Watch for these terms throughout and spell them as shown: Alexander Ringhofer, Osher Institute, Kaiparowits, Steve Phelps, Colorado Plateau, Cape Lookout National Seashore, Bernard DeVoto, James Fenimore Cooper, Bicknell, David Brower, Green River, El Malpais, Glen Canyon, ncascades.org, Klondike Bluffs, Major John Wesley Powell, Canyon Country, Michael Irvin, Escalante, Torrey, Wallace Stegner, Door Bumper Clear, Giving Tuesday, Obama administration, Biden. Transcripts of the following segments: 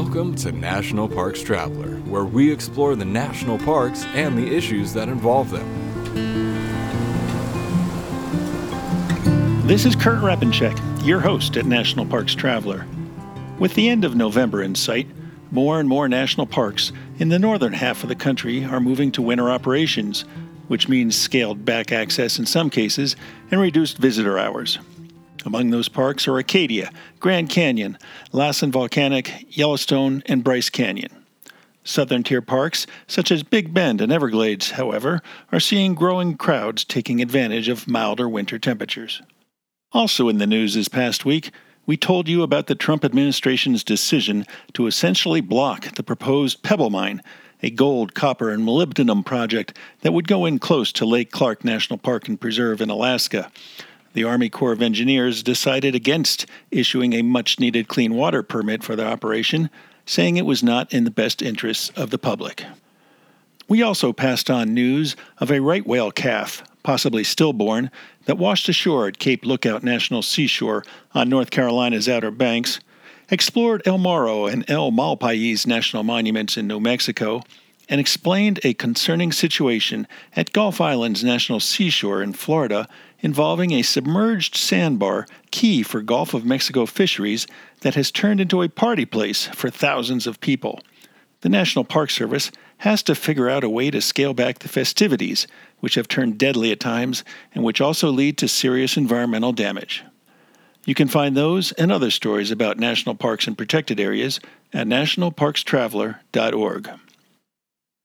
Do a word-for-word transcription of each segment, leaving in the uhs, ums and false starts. Welcome to National Parks Traveler, where we explore the national parks and the issues that involve them. This is Kurt Rapinchek, your host at National Parks Traveler. With the end of November in sight, more and more national parks in the northern half of the country are moving to winter operations, which means scaled back access in some cases and reduced visitor hours. Among those parks are Acadia, Grand Canyon, Lassen Volcanic, Yellowstone, and Bryce Canyon. Southern-tier parks, such as Big Bend and Everglades, however, are seeing growing crowds taking advantage of milder winter temperatures. Also in the news this past week, we told you about the Trump administration's decision to essentially block the proposed Pebble Mine, a gold, copper, and molybdenum project that would go in close to Lake Clark National Park and Preserve in Alaska. The Army Corps of Engineers decided against issuing a much-needed clean water permit for the operation, saying it was not in the best interests of the public. We also passed on news of a right whale calf, possibly stillborn, that washed ashore at Cape Lookout National Seashore on North Carolina's Outer Banks, explored El Morro and El Malpais National Monuments in New Mexico, and explained a concerning situation at Gulf Islands National Seashore in Florida involving a submerged sandbar key for Gulf of Mexico fisheries that has turned into a party place for thousands of people. The National Park Service has to figure out a way to scale back the festivities, which have turned deadly at times and which also lead to serious environmental damage. You can find those and other stories about national parks and protected areas at national parks traveler dot org.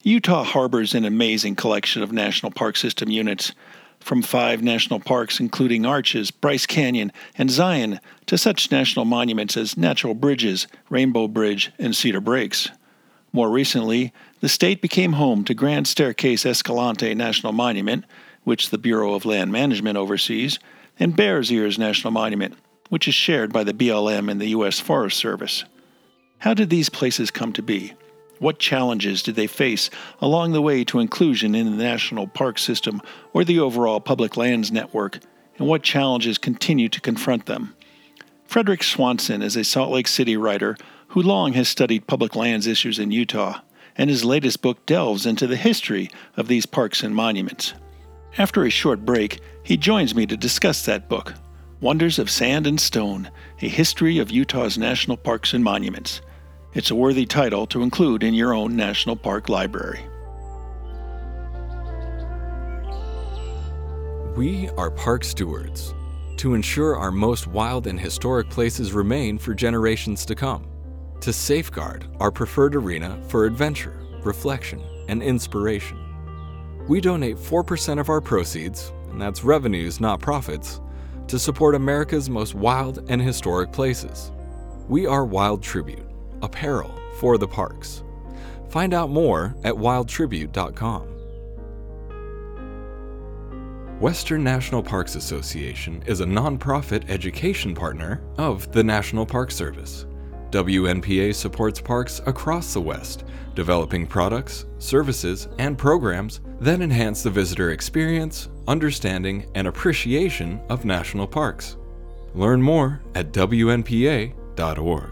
Utah harbors an amazing collection of national park system units, from five national parks including Arches, Bryce Canyon, and Zion, to such national monuments as Natural Bridges, Rainbow Bridge, and Cedar Breaks. More recently, the state became home to Grand Staircase-Escalante National Monument, which the Bureau of Land Management oversees, and Bears Ears National Monument, which is shared by the B L M and the U S Forest Service. How did these places come to be? What challenges did they face along the way to inclusion in the national park system or the overall public lands network, and what challenges continue to confront them? Frederick Swanson is a Salt Lake City writer who long has studied public lands issues in Utah, and his latest book delves into the history of these parks and monuments. After a short break, he joins me to discuss that book, Wonders of Sand and Stone, A History of Utah's National Parks and Monuments. It's a worthy title to include in your own national park library. We are park stewards to ensure our most wild and historic places remain for generations to come, to safeguard our preferred arena for adventure, reflection, and inspiration. We donate four percent of our proceeds, and that's revenues, not profits, to support America's most wild and historic places. We are Wild Tribute, apparel for the parks. Find out more at wild tribute dot com. Western National Parks Association is a nonprofit education partner of the National Park Service. W N P A supports parks across the West, developing products, services, and programs that enhance the visitor experience, understanding, and appreciation of national parks. Learn more at W N P A dot org.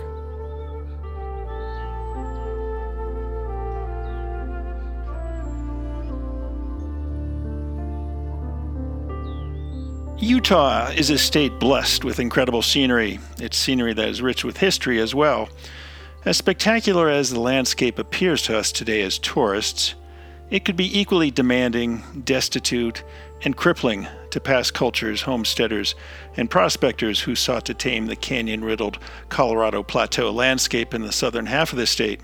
Utah is a state blessed with incredible scenery. It's scenery that is rich with history as well. As spectacular as the landscape appears to us today as tourists, it could be equally demanding, destitute, and crippling to past cultures, homesteaders, and prospectors who sought to tame the canyon-riddled Colorado Plateau landscape in the southern half of the state.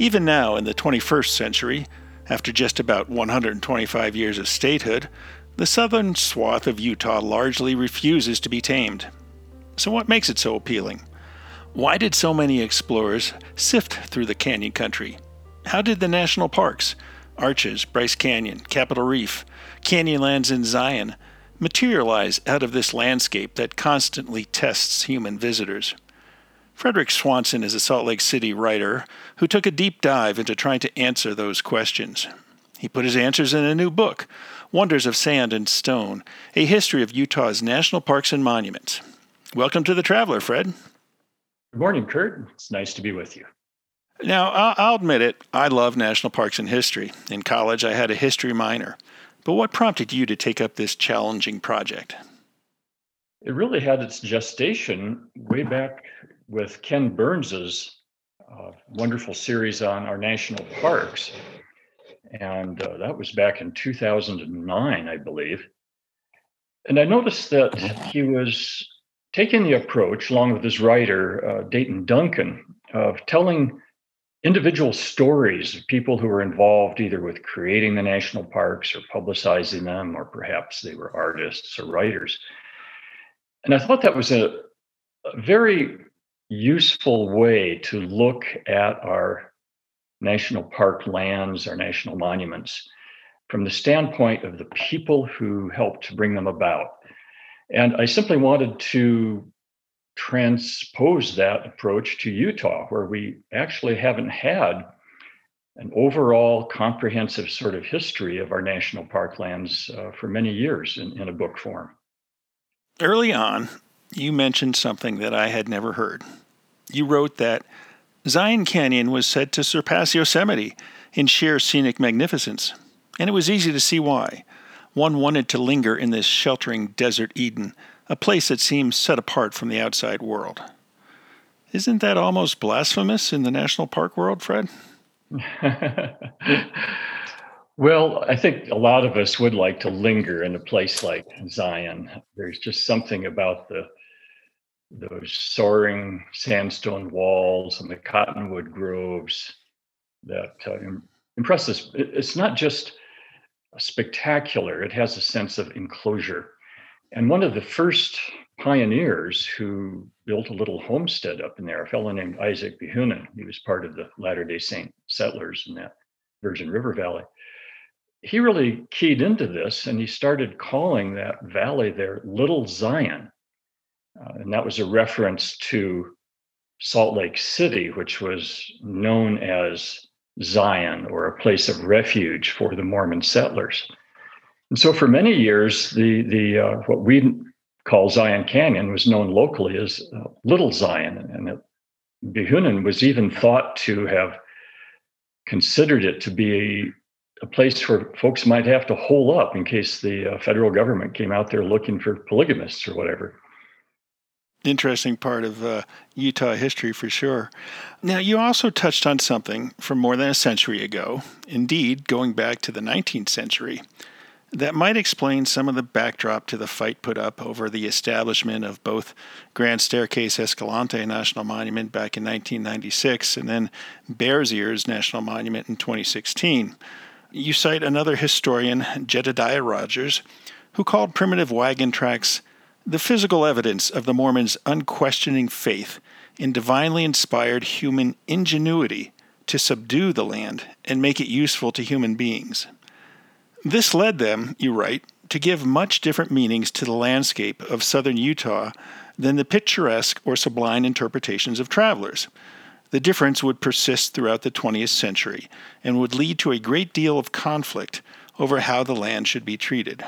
Even now, in the twenty-first century, after just about one hundred twenty-five years of statehood, the southern swath of Utah largely refuses to be tamed. So what makes it so appealing? Why did so many explorers sift through the canyon country? How did the national parks, Arches, Bryce Canyon, Capitol Reef, Canyonlands in Zion, materialize out of this landscape that constantly tests human visitors? Frederick Swanson is a Salt Lake City writer who took a deep dive into trying to answer those questions. He put his answers in a new book, Wonders of Sand and Stone, A History of Utah's National Parks and Monuments. Welcome to The Traveler, Fred. Good morning, Kurt. It's nice to be with you. Now, I'll admit it, I love national parks and history. In college, I had a history minor. But what prompted you to take up this challenging project? It really had its gestation way back with Ken Burns's uh, wonderful series on our national parks. And uh, that was back in two thousand nine, I believe. And I noticed that he was taking the approach, along with his writer, uh, Dayton Duncan, of telling individual stories of people who were involved either with creating the national parks or publicizing them, or perhaps they were artists or writers. And I thought that was a, a very useful way to look at our national park lands, our national monuments, from the standpoint of the people who helped to bring them about. And I simply wanted to transpose that approach to Utah, where we actually haven't had an overall comprehensive sort of history of our national park lands uh, for many years in, in a book form. Early on, you mentioned something that I had never heard. You wrote that Zion Canyon was said to surpass Yosemite in sheer scenic magnificence, and it was easy to see why. One wanted to linger in this sheltering desert Eden, a place that seems set apart from the outside world. Isn't that almost blasphemous in the national park world, Fred? Well, I think a lot of us would like to linger in a place like Zion. There's just something about the those soaring sandstone walls and the cottonwood groves that uh, impress us. It's not just spectacular, it has a sense of enclosure. And one of the first pioneers who built a little homestead up in there, a fellow named Isaac Behunin, he was part of the Latter-day Saint settlers in that Virgin River Valley. He really keyed into this, and he started calling that valley there Little Zion. Uh, and that was a reference to Salt Lake City, which was known as Zion, or a place of refuge for the Mormon settlers. And so for many years, the the uh, what we call Zion Canyon was known locally as uh, Little Zion. And it, Behunin was even thought to have considered it to be a, a place where folks might have to hole up in case the uh, federal government came out there looking for polygamists or whatever. Interesting part of uh, Utah history for sure. Now, you also touched on something from more than a century ago, indeed going back to the nineteenth century, that might explain some of the backdrop to the fight put up over the establishment of both Grand Staircase-Escalante National Monument back in nineteen ninety-six and then Bears Ears National Monument in twenty sixteen. You cite another historian, Jedediah Rogers, who called primitive wagon tracks the physical evidence of the Mormons' unquestioning faith in divinely inspired human ingenuity to subdue the land and make it useful to human beings. This led them, you write, to give much different meanings to the landscape of southern Utah than the picturesque or sublime interpretations of travelers. The difference would persist throughout the twentieth century and would lead to a great deal of conflict over how the land should be treated.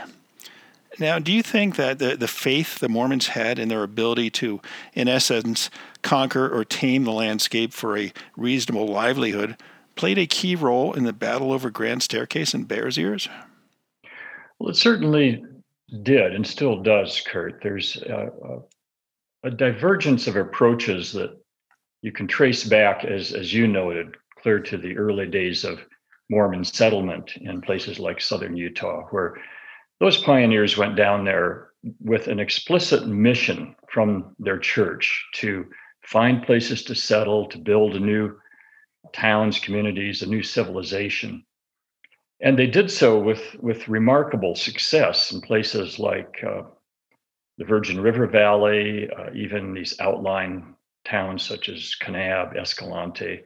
Now, do you think that the, the faith the Mormons had in their ability to, in essence, conquer or tame the landscape for a reasonable livelihood played a key role in the battle over Grand Staircase and Bears Ears? Well, it certainly did and still does, Kurt. There's a, a divergence of approaches that you can trace back, as, as you noted, clear to the early days of Mormon settlement in places like southern Utah, where those pioneers went down there with an explicit mission from their church to find places to settle, to build a new towns, communities, a new civilization. And they did so with, with remarkable success in places like uh, the Virgin River Valley, uh, even these outlying towns such as Kanab, Escalante.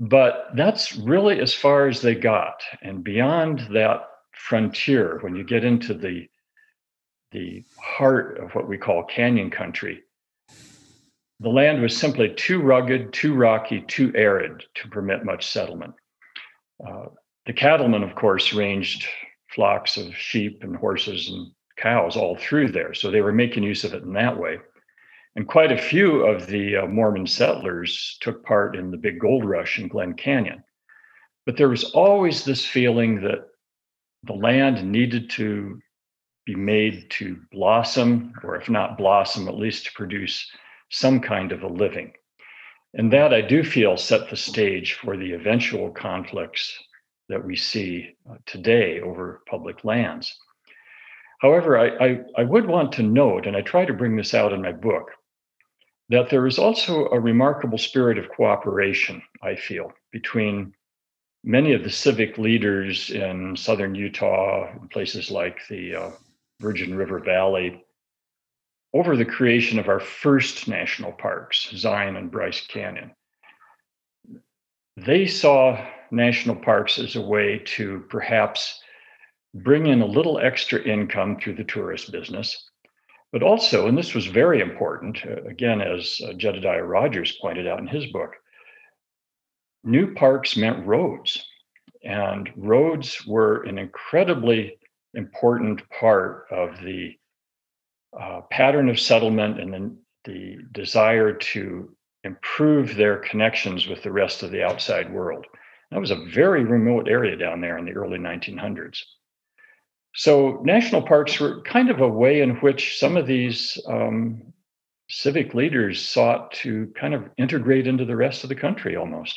But that's really as far as they got. And beyond that frontier, when you get into the, the heart of what we call Canyon Country, the land was simply too rugged, too rocky, too arid to permit much settlement. Uh, the cattlemen, of course, ranged flocks of sheep and horses and cows all through there. So they were making use of it in that way. And quite a few of the uh, Mormon settlers took part in the big gold rush in Glen Canyon. But there was always this feeling that the land needed to be made to blossom, or if not blossom, at least to produce some kind of a living. And that, I do feel, set the stage for the eventual conflicts that we see today over public lands. However, I, I, I would want to note, and I try to bring this out in my book, that there is also a remarkable spirit of cooperation, I feel, between many of the civic leaders in southern Utah, places like the uh, Virgin River Valley, over the creation of our first national parks, Zion and Bryce Canyon. They saw national parks as a way to perhaps bring in a little extra income through the tourist business, but also, and this was very important, again, as Jedediah Rogers pointed out in his book, new parks meant roads, and roads were an incredibly important part of the Uh, pattern of settlement and then the desire to improve their connections with the rest of the outside world. That was a very remote area down there in the early nineteen hundreds. So national parks were kind of a way in which some of these um, civic leaders sought to kind of integrate into the rest of the country almost.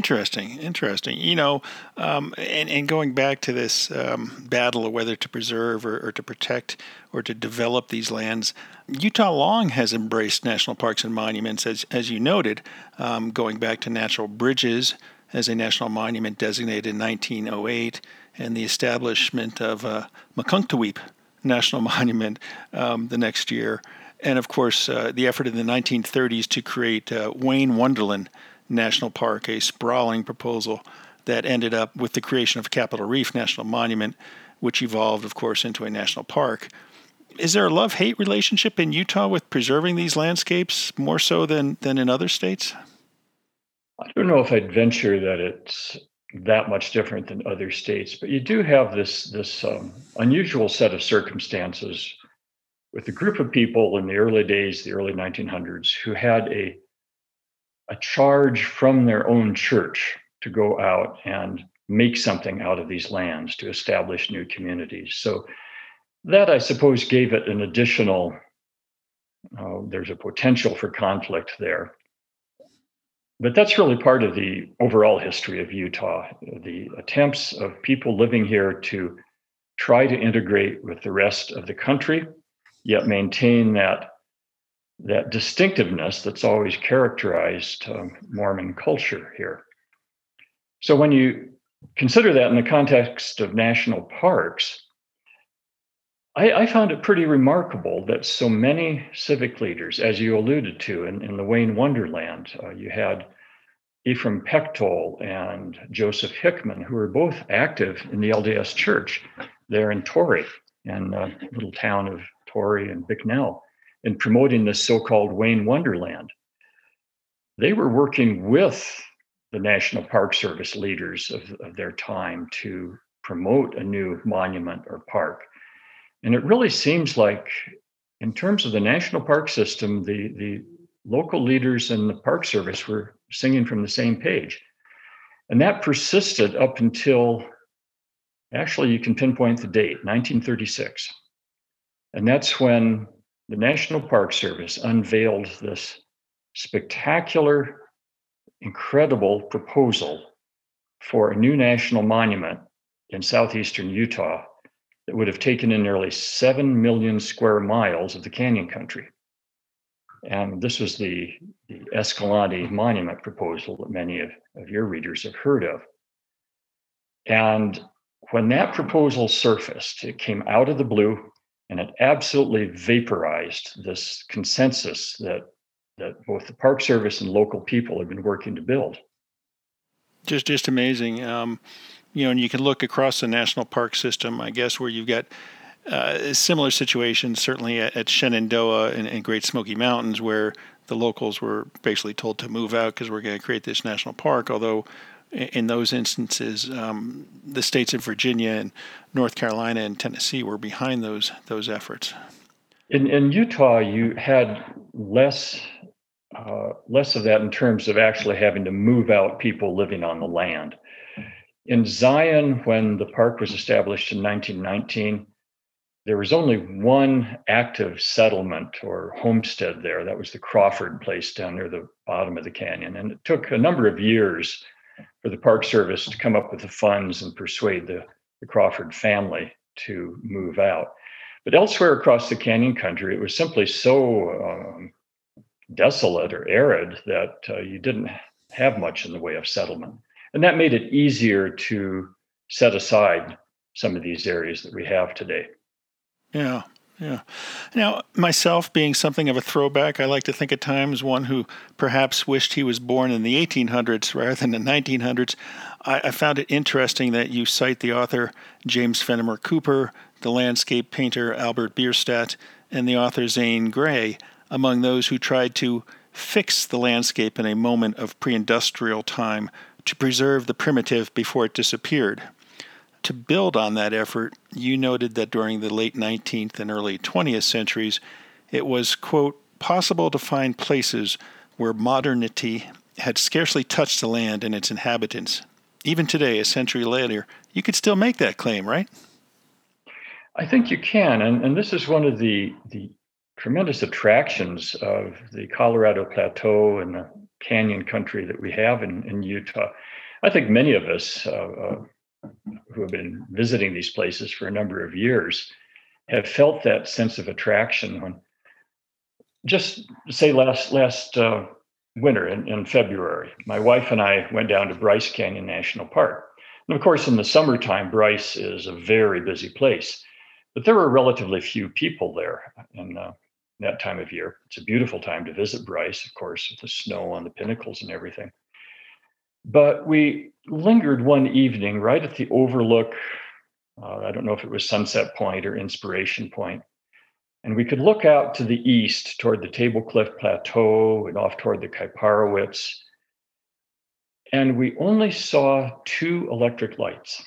Interesting, interesting. You know, um, and, and going back to this um, battle of whether to preserve or, or to protect or to develop these lands, Utah long has embraced national parks and monuments, as, as you noted, um, going back to Natural Bridges as a national monument designated in nineteen oh eight and the establishment of uh, Mukunktweep National Monument um, the next year. And, of course, uh, the effort in the nineteen thirties to create uh, Wayne Wonderland National Park, a sprawling proposal that ended up with the creation of Capitol Reef National Monument, which evolved, of course, into a national park. Is there a love-hate relationship in Utah with preserving these landscapes more so than, than in other states? I don't know if I'd venture that it's that much different than other states, but you do have this, this um, unusual set of circumstances with a group of people in the early days, the early nineteen hundreds, who had a a charge from their own church to go out and make something out of these lands, to establish new communities. So that, I suppose, gave it an additional, uh, there's a potential for conflict there. But that's really part of the overall history of Utah, the attempts of people living here to try to integrate with the rest of the country, yet maintain that that distinctiveness that's always characterized um, Mormon culture here. So when you consider that in the context of national parks, I, I found it pretty remarkable that so many civic leaders, as you alluded to in, in the Wayne Wonderland, uh, you had Ephraim Pechtol and Joseph Hickman, who were both active in the L D S Church there in Torrey, in the little town of Torrey and Bicknell, in promoting this so-called Wayne Wonderland. They were working with the National Park Service leaders of, of their time to promote a new monument or park. And it really seems like, in terms of the national park system, the, the local leaders and the Park Service were singing from the same page. And that persisted up until, actually, you can pinpoint the date, nineteen thirty-six. And that's when the National Park Service unveiled this spectacular, incredible proposal for a new national monument in southeastern Utah that would have taken in nearly seven million square miles of the Canyon Country. And this was the, the Escalante Monument proposal that many of, of your readers have heard of. And when that proposal surfaced, it came out of the blue, and it absolutely vaporized this consensus that that both the Park Service and local people have been working to build. Just just amazing. Um, you know, and you can look across the national park system, I guess, where you've got uh, similar situations, certainly at, at Shenandoah and, and Great Smoky Mountains, where the locals were basically told to move out because we're going to create this national park, although in those instances, um, the states of Virginia and North Carolina and Tennessee were behind those those efforts. In, in Utah, you had less uh, less of that in terms of actually having to move out people living on the land. In Zion, when the park was established in nineteen nineteen, there was only one active settlement or homestead there. That was the Crawford place down near the bottom of the canyon. And it took a number of years for the Park Service to come up with the funds and persuade the, the Crawford family to move out. But elsewhere across the canyon country, it was simply so um, desolate or arid that uh, you didn't have much in the way of settlement. And that made it easier to set aside some of these areas that we have today. Yeah, yeah. Now, myself being something of a throwback, I like to think at times one who perhaps wished he was born in the eighteen hundreds rather than the nineteen hundreds. I, I found it interesting that you cite the author James Fenimore Cooper, the landscape painter Albert Bierstadt, and the author Zane Grey among those who tried to fix the landscape in a moment of pre-industrial time to preserve the primitive before it disappeared. To build on that effort, you noted that during the late nineteenth and early twentieth centuries, it was, quote, possible to find places where modernity had scarcely touched the land and its inhabitants. Even today, a century later, you could still make that claim, right? I think you can, and, and this is one of the, the tremendous attractions of the Colorado Plateau and the canyon country that we have in, in Utah. I think many of us uh, uh, who have been visiting these places for a number of years have felt that sense of attraction. When just say last last uh, winter in, in February, my wife and I went down to Bryce Canyon National Park. And of course, in the summertime, Bryce is a very busy place. But there were relatively few people there in uh, that time of year. It's a beautiful time to visit Bryce, of course, with the snow on the pinnacles and everything. But we lingered one evening right at the overlook. Uh, I don't know if it was Sunset Point or Inspiration Point. And we could look out to the east toward the Table Cliff Plateau and off toward the Kaiparowits. And we only saw two electric lights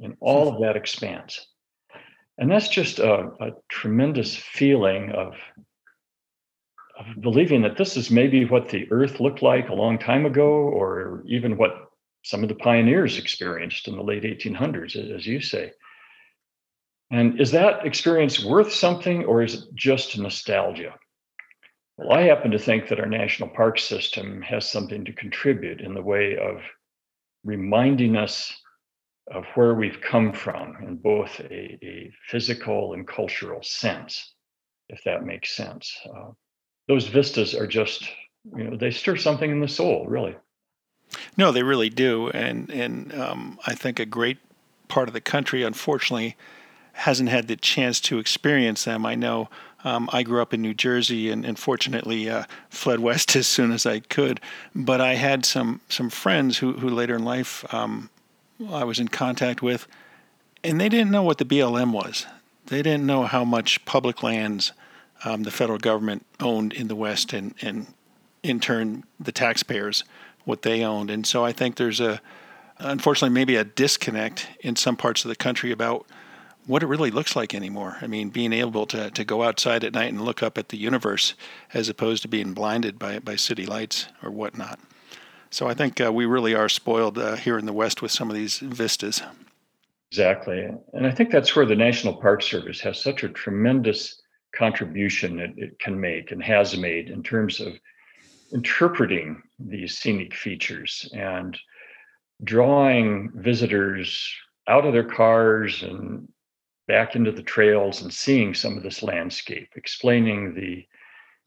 in all of that expanse. And that's just a, a tremendous feeling of, of believing that this is maybe what the earth looked like a long time ago, or even what some of the pioneers experienced in the late eighteen hundreds, as you say. And is that experience worth something, or is it just nostalgia? Well, I happen to think that our national park system has something to contribute in the way of reminding us of where we've come from in both a, a physical and cultural sense, if that makes sense. Uh, those vistas are just, you know, they stir something in the soul, really. No, they really do. And, and um, I think a great part of the country, unfortunately, hasn't had the chance to experience them. I know um, I grew up in New Jersey and, and fortunately uh, fled west as soon as I could. But I had some some friends who, who later in life um, I was in contact with, and they didn't know what the B L M was. They didn't know how much public lands um, the federal government owned in the West, and, and in turn, the taxpayers, what they owned. And so I think there's a, unfortunately, maybe a disconnect in some parts of the country about what it really looks like anymore. I mean, being able to, to go outside at night and look up at the universe as opposed to being blinded by, by city lights or whatnot. So I think uh, we really are spoiled uh, here in the West with some of these vistas. Exactly. And I think that's where the National Park Service has such a tremendous contribution that it can make and has made in terms of interpreting these scenic features and drawing visitors out of their cars and back into the trails and seeing some of this landscape, explaining the,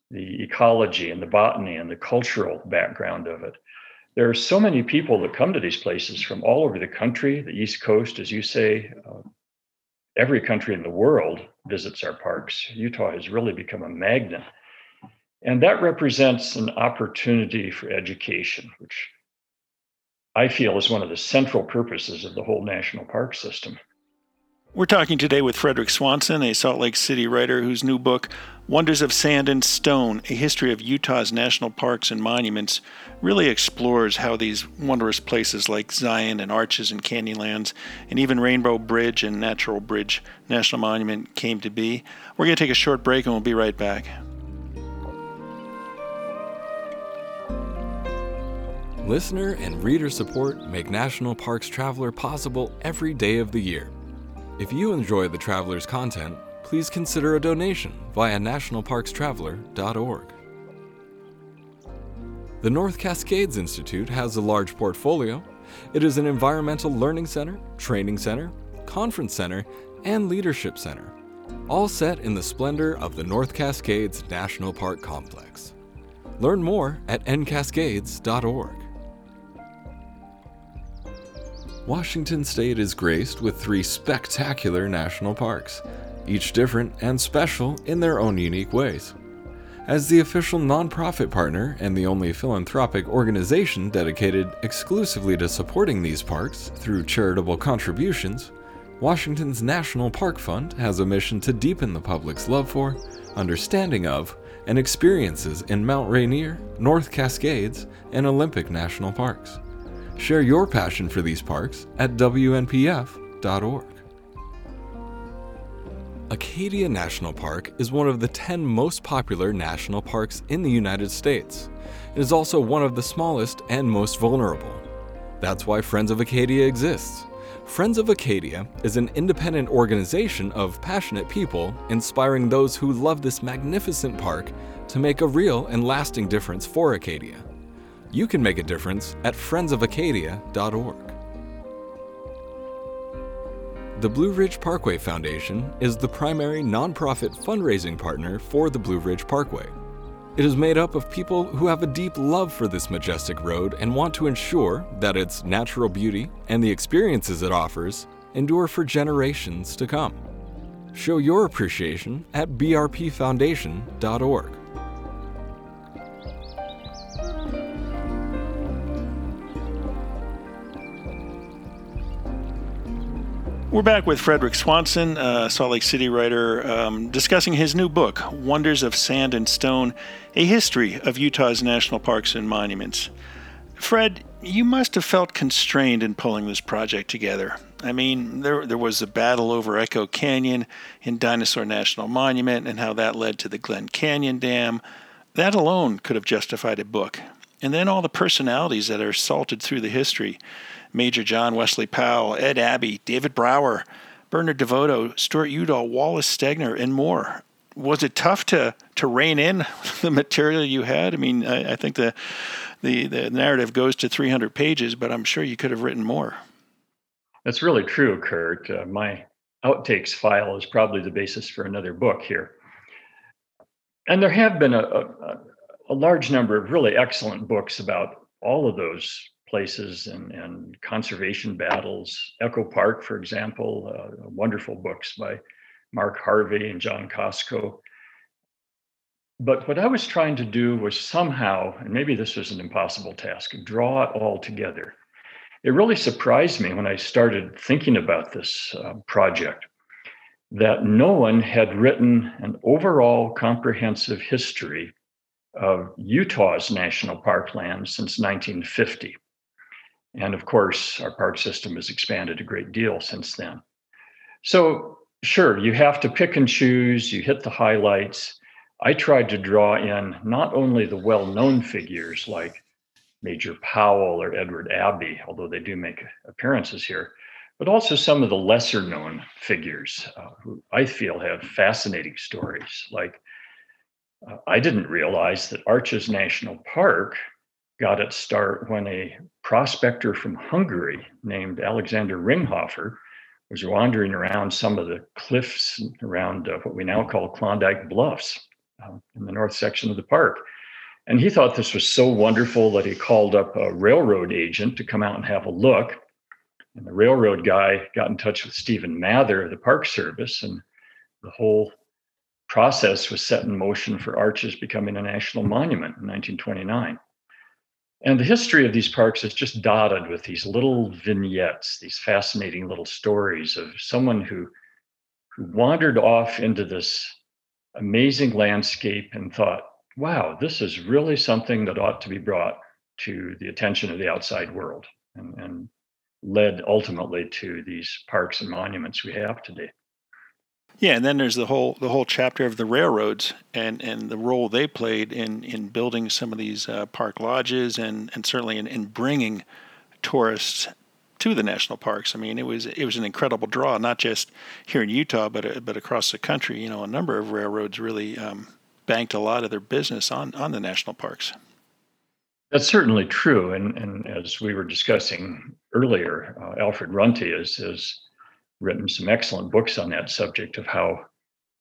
the ecology and the botany and the cultural background of it. There are so many people that come to these places from all over the country, the East Coast, as you say. Uh, every country in the world visits our parks. Utah has really become a magnet. And that represents an opportunity for education, which I feel is one of the central purposes of the whole national park system. We're talking today with Frederick Swanson, a Salt Lake City writer whose new book, Wonders of Sand and Stone, A History of Utah's National Parks and Monuments, really explores how these wondrous places like Zion and Arches and Canyonlands and even Rainbow Bridge and Natural Bridge National Monument came to be. We're going to take a short break and we'll be right back. Listener and reader support make National Parks Traveler possible every day of the year. If you enjoy the Traveler's content, please consider a donation via national parks traveler dot org. The North Cascades Institute has a large portfolio. It is an environmental learning center, training center, conference center, and leadership center, all set in the splendor of the North Cascades National Park Complex. Learn more at n cascades dot org. Washington State is graced with three spectacular national parks, each different and special in their own unique ways. As the official nonprofit partner and the only philanthropic organization dedicated exclusively to supporting these parks through charitable contributions, Washington's National Park Fund has a mission to deepen the public's love for, understanding of, and experiences in Mount Rainier, North Cascades, and Olympic National Parks. Share your passion for these parks at w n p f dot org. Acadia National Park is one of the ten most popular national parks in the United States. It is also one of the smallest and most vulnerable. That's why Friends of Acadia exists. Friends of Acadia is an independent organization of passionate people inspiring those who love this magnificent park to make a real and lasting difference for Acadia. You can make a difference at friends of acadia dot org. The Blue Ridge Parkway Foundation is the primary nonprofit fundraising partner for the Blue Ridge Parkway. It is made up of people who have a deep love for this majestic road and want to ensure that its natural beauty and the experiences it offers endure for generations to come. Show your appreciation at b r p foundation dot org. We're back with Frederick Swanson, uh, Salt Lake City writer, um, discussing his new book, Wonders of Sand and Stone, A History of Utah's National Parks and Monuments. Fred, you must have felt constrained in pulling this project together. I mean, there there was a battle over Echo Canyon and Dinosaur National Monument and how that led to the Glen Canyon Dam. That alone could have justified a book. And then all the personalities that are salted through the history. Major John Wesley Powell, Ed Abbey, David Brower, Bernard DeVoto, Stuart Udall, Wallace Stegner, and more. Was it tough to to rein in the material you had? I mean, I, I think the, the the narrative goes to three hundred pages, but I'm sure you could have written more. That's really true, Kurt. Uh, my outtakes file is probably the basis for another book here. And there have been a, a, a large number of really excellent books about all of those places and, and conservation battles. Echo Park, for example, uh, wonderful books by Mark Harvey and John Cosco. But what I was trying to do was somehow, and maybe this was an impossible task, draw it all together. It really surprised me when I started thinking about this uh, project that no one had written an overall comprehensive history of Utah's national park land since nineteen fifty. And of course, our park system has expanded a great deal since then. So sure, you have to pick and choose, you hit the highlights. I tried to draw in not only the well-known figures like Major Powell or Edward Abbey, although they do make appearances here, but also some of the lesser-known figures uh, who I feel have fascinating stories. Like uh, I didn't realize that Arches National Park got its start when a prospector from Hungary named Alexander Ringhofer was wandering around some of the cliffs around uh, what we now call Klondike Bluffs uh, in the north section of the park. And he thought this was so wonderful that he called up a railroad agent to come out and have a look. And the railroad guy got in touch with Stephen Mather of the Park Service, and the whole process was set in motion for Arches becoming a national monument in nineteen twenty-nine. And the history of these parks is just dotted with these little vignettes, these fascinating little stories of someone who, who wandered off into this amazing landscape and thought, wow, this is really something that ought to be brought to the attention of the outside world, and, and led ultimately to these parks and monuments we have today. Yeah, and then there's the whole the whole chapter of the railroads and, and the role they played in, in building some of these uh, park lodges and, and certainly in, in bringing tourists to the national parks. I mean, it was it was an incredible draw, not just here in Utah, but uh, but across the country. You know, a number of railroads really um, banked a lot of their business on, on the national parks. That's certainly true, and and as we were discussing earlier, uh, Alfred Runte is is. written some excellent books on that subject of how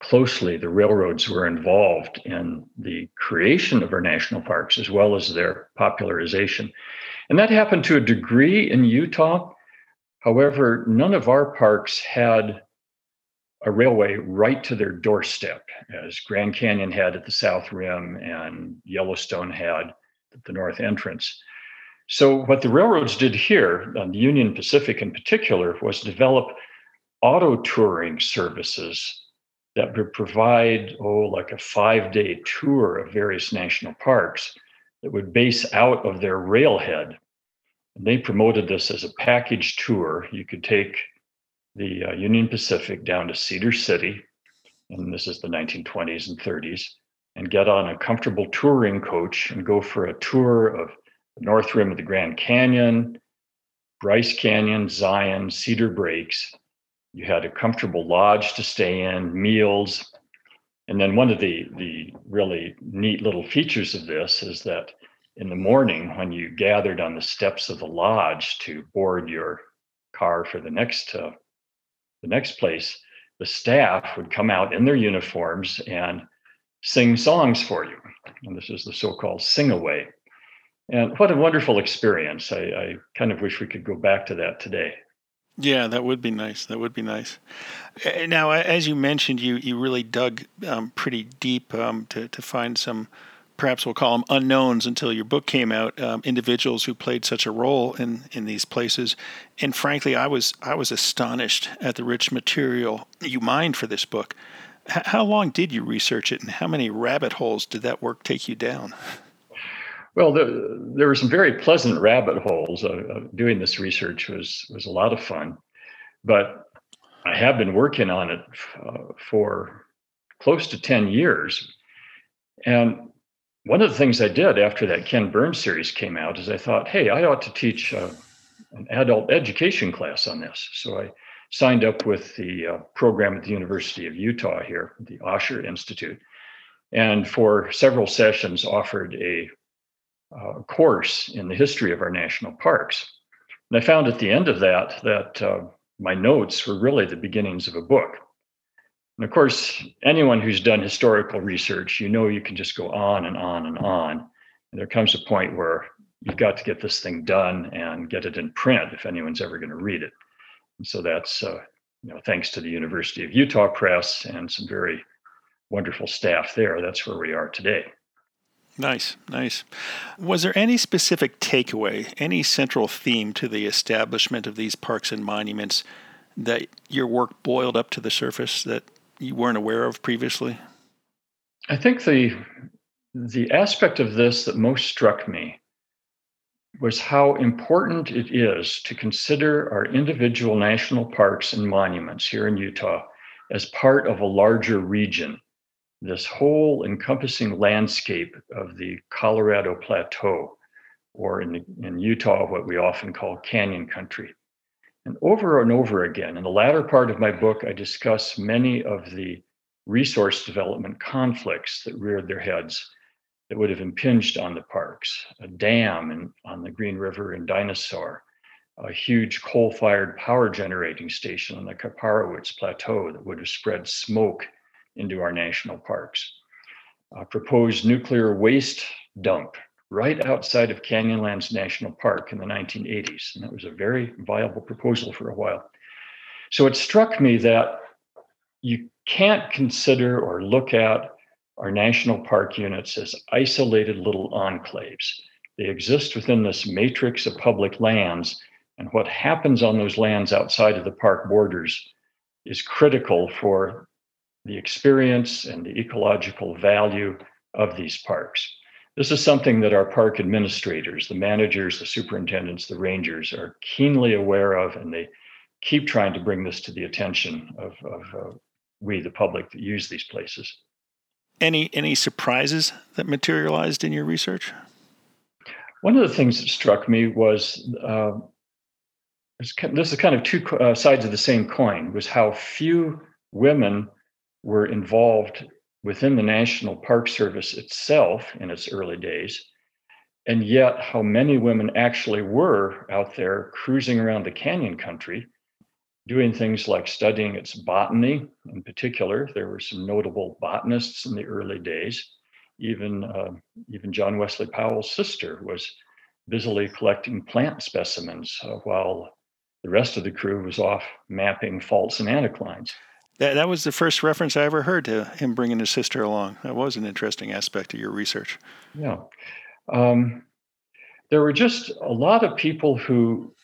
closely the railroads were involved in the creation of our national parks as well as their popularization. And that happened to a degree in Utah. However, none of our parks had a railway right to their doorstep, as Grand Canyon had at the South Rim and Yellowstone had at the north entrance. So what the railroads did here, on the Union Pacific in particular, was develop auto touring services that would provide, oh, like a five-day tour of various national parks that would base out of their railhead. And they promoted this as a package tour. You could take the uh, Union Pacific down to Cedar City, and this is the nineteen twenties and thirties, and get on a comfortable touring coach and go for a tour of the North Rim of the Grand Canyon, Bryce Canyon, Zion, Cedar Breaks. You had a comfortable lodge to stay in, meals. And then one of the, the really neat little features of this is that in the morning, when you gathered on the steps of the lodge to board your car for the next uh, the next place, the staff would come out in their uniforms and sing songs for you. And this is the so-called sing-away. And what a wonderful experience. I, I kind of wish we could go back to that today. Yeah, that would be nice. That would be nice. Now, as you mentioned, you, you really dug um, pretty deep um, to, to find some, perhaps we'll call them unknowns until your book came out, um, individuals who played such a role in, in these places. And frankly, I was I was astonished at the rich material you mined for this book. H- how long did you research it, and how many rabbit holes did that work take you down? Well, the, there were some very pleasant rabbit holes. Uh, doing this research was was a lot of fun, but I have been working on it uh, for close to ten years. And one of the things I did after that Ken Burns series came out is I thought, hey, I ought to teach uh, an adult education class on this. So I signed up with the uh, program at the University of Utah here, the Osher Institute, and for several sessions offered a Uh, course in the history of our national parks. And I found at the end of that, that uh, my notes were really the beginnings of a book. And of course, anyone who's done historical research, you know, you can just go on and on and on. And there comes a point where you've got to get this thing done and get it in print if anyone's ever going to read it. And so that's, uh, you know, thanks to the University of Utah Press and some very wonderful staff there, that's where we are today. Nice, nice. Was there any specific takeaway, any central theme to the establishment of these parks and monuments that your work boiled up to the surface that you weren't aware of previously? I think the the aspect of this that most struck me was how important it is to consider our individual national parks and monuments here in Utah as part of a larger region. This whole encompassing landscape of the Colorado Plateau, or in, the, in Utah, what we often call Canyon Country. And over and over again, in the latter part of my book, I discuss many of the resource development conflicts that reared their heads that would have impinged on the parks. A dam in, on the Green River in Dinosaur, a huge coal-fired power generating station on the Kaiparowits Plateau that would have spread smoke into our national parks. A proposed nuclear waste dump right outside of Canyonlands National Park in the nineteen eighties. And that was a very viable proposal for a while. So it struck me that you can't consider or look at our national park units as isolated little enclaves. They exist within this matrix of public lands, and what happens on those lands outside of the park borders is critical for the experience and the ecological value of these parks. This is something that our park administrators, the managers, the superintendents, the rangers are keenly aware of, and they keep trying to bring this to the attention of, of uh, we, the public, that use these places. Any any surprises that materialized in your research? One of the things that struck me was, uh, this is kind of two uh, sides of the same coin, was how few women were involved within the National Park Service itself in its early days, and yet how many women actually were out there cruising around the Canyon Country, doing things like studying its botany in particular. There were some notable botanists in the early days. Even, uh, even John Wesley Powell's sister was busily collecting plant specimens uh, while the rest of the crew was off mapping faults and anticlines. That, that was the first reference I ever heard to him bringing his sister along. That was an interesting aspect of your research. Yeah. Um, there were just a lot of people who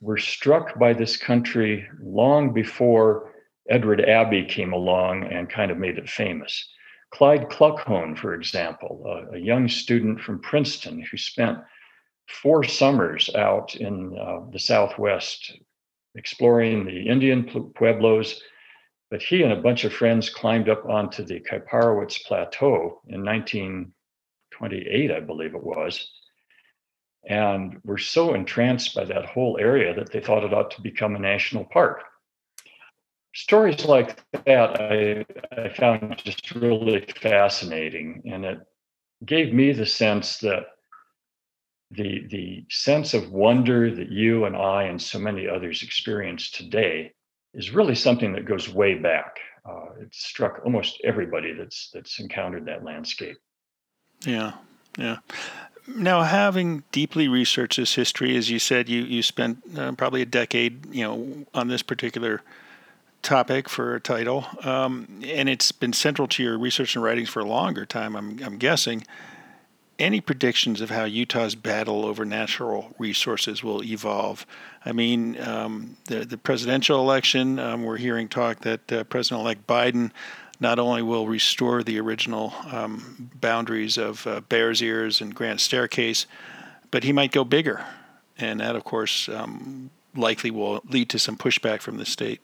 were struck by this country long before Edward Abbey came along and kind of made it famous. Clyde Cluckhoen, for example, a, a young student from Princeton who spent four summers out in uh, the Southwest exploring the Indian pueblos, but he and a bunch of friends climbed up onto the Kaiparowits Plateau in nineteen twenty-eight, I believe it was, and were so entranced by that whole area that they thought it ought to become a national park. Stories like that I, I found just really fascinating, and it gave me the sense that the, the sense of wonder that you and I and so many others experience today is really something that goes way back. Uh, it struck almost everybody that's that's encountered that landscape. Yeah, yeah. Now, having deeply researched this history, as you said, you you spent uh, probably a decade, you know, on this particular topic for a title, um, and it's been central to your research and writings for a longer time, I'm I'm guessing. Any predictions of how Utah's battle over natural resources will evolve? I mean, um, the, the presidential election, um, we're hearing talk that uh, President-elect Biden not only will restore the original um, boundaries of uh, Bears Ears and Grand Staircase, but he might go bigger. And that, of course, um, likely will lead to some pushback from the state.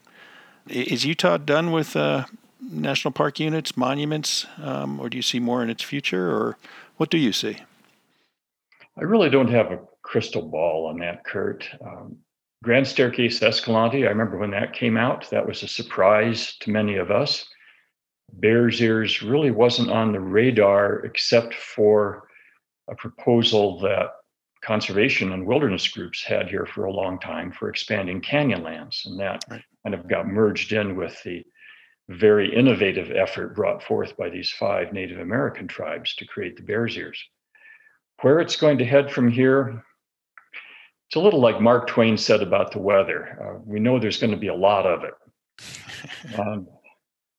Is Utah done with uh, national park units, monuments, um, or do you see more in its future, or what do you see? I really don't have a crystal ball on that, Kurt. Um, Grand Staircase-Escalante, I remember when that came out, that was a surprise to many of us. Bears Ears really wasn't on the radar except for a proposal that conservation and wilderness groups had here for a long time for expanding canyonlands, and that right. kind of got merged in with the very innovative effort brought forth by these five Native American tribes to create the Bears Ears. Where it's going to head from here, it's a little like Mark Twain said about the weather. Uh, we know there's going to be a lot of it. Um,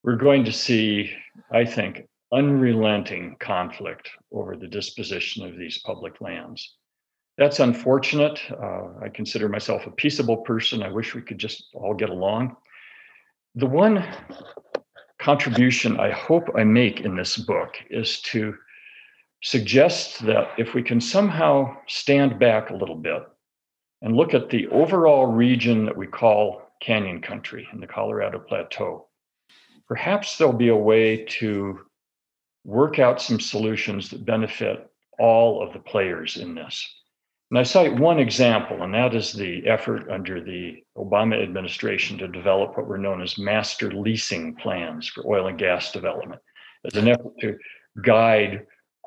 we're going to see, I think, unrelenting conflict over the disposition of these public lands. That's unfortunate. Uh, I consider myself a peaceable person. I wish we could just all get along. The one contribution I hope I make in this book is to suggest that if we can somehow stand back a little bit and look at the overall region that we call Canyon Country in the Colorado Plateau, perhaps there'll be a way to work out some solutions that benefit all of the players in this. And I cite one example, and that is the effort under the Obama administration to develop what were known as master leasing plans for oil and gas development, as an effort to guide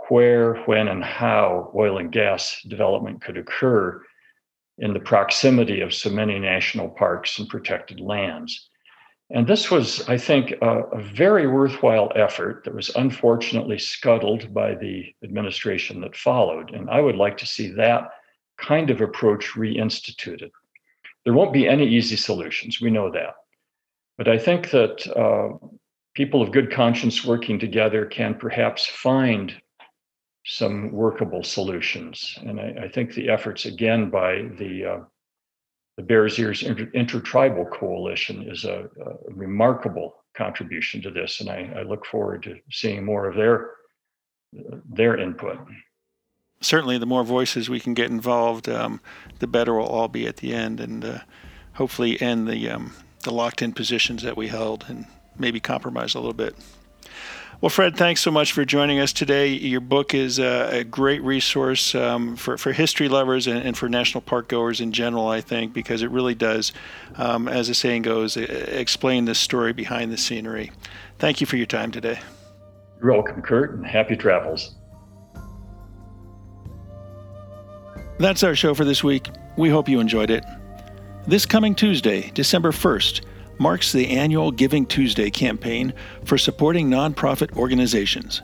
where, when, and how oil and gas development could occur in the proximity of so many national parks and protected lands. And this was, I think, a, a very worthwhile effort that was unfortunately scuttled by the administration that followed. And I would like to see that kind of approach reinstituted. There won't be any easy solutions, we know that. But I think that uh, people of good conscience working together can perhaps find some workable solutions. And I, I think the efforts, again, by the uh, the Bears Ears Inter- Intertribal Coalition is a, a remarkable contribution to this. And I, I look forward to seeing more of their uh, their input. Certainly, the more voices we can get involved, um, the better we'll all be at the end, and uh, hopefully end the um, the locked-in positions that we held and maybe compromise a little bit. Well, Fred, thanks so much for joining us today. Your book is a, a great resource um, for, for history lovers and, and for national park goers in general, I think, because it really does, um, as the saying goes, explain the story behind the scenery. Thank you for your time today. You're welcome, Kurt, and happy travels. That's our show for this week. We hope you enjoyed it. This coming Tuesday, December first, marks the annual Giving Tuesday campaign for supporting nonprofit organizations.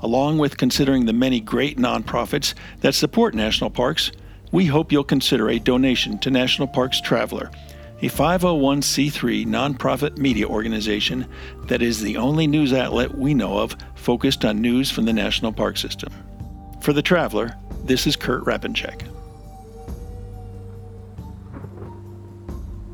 Along with considering the many great nonprofits that support national parks, we hope you'll consider a donation to National Parks Traveler, a five oh one c three nonprofit media organization that is the only news outlet we know of focused on news from the national park system. For the Traveler, this is Kurt Rapinchek.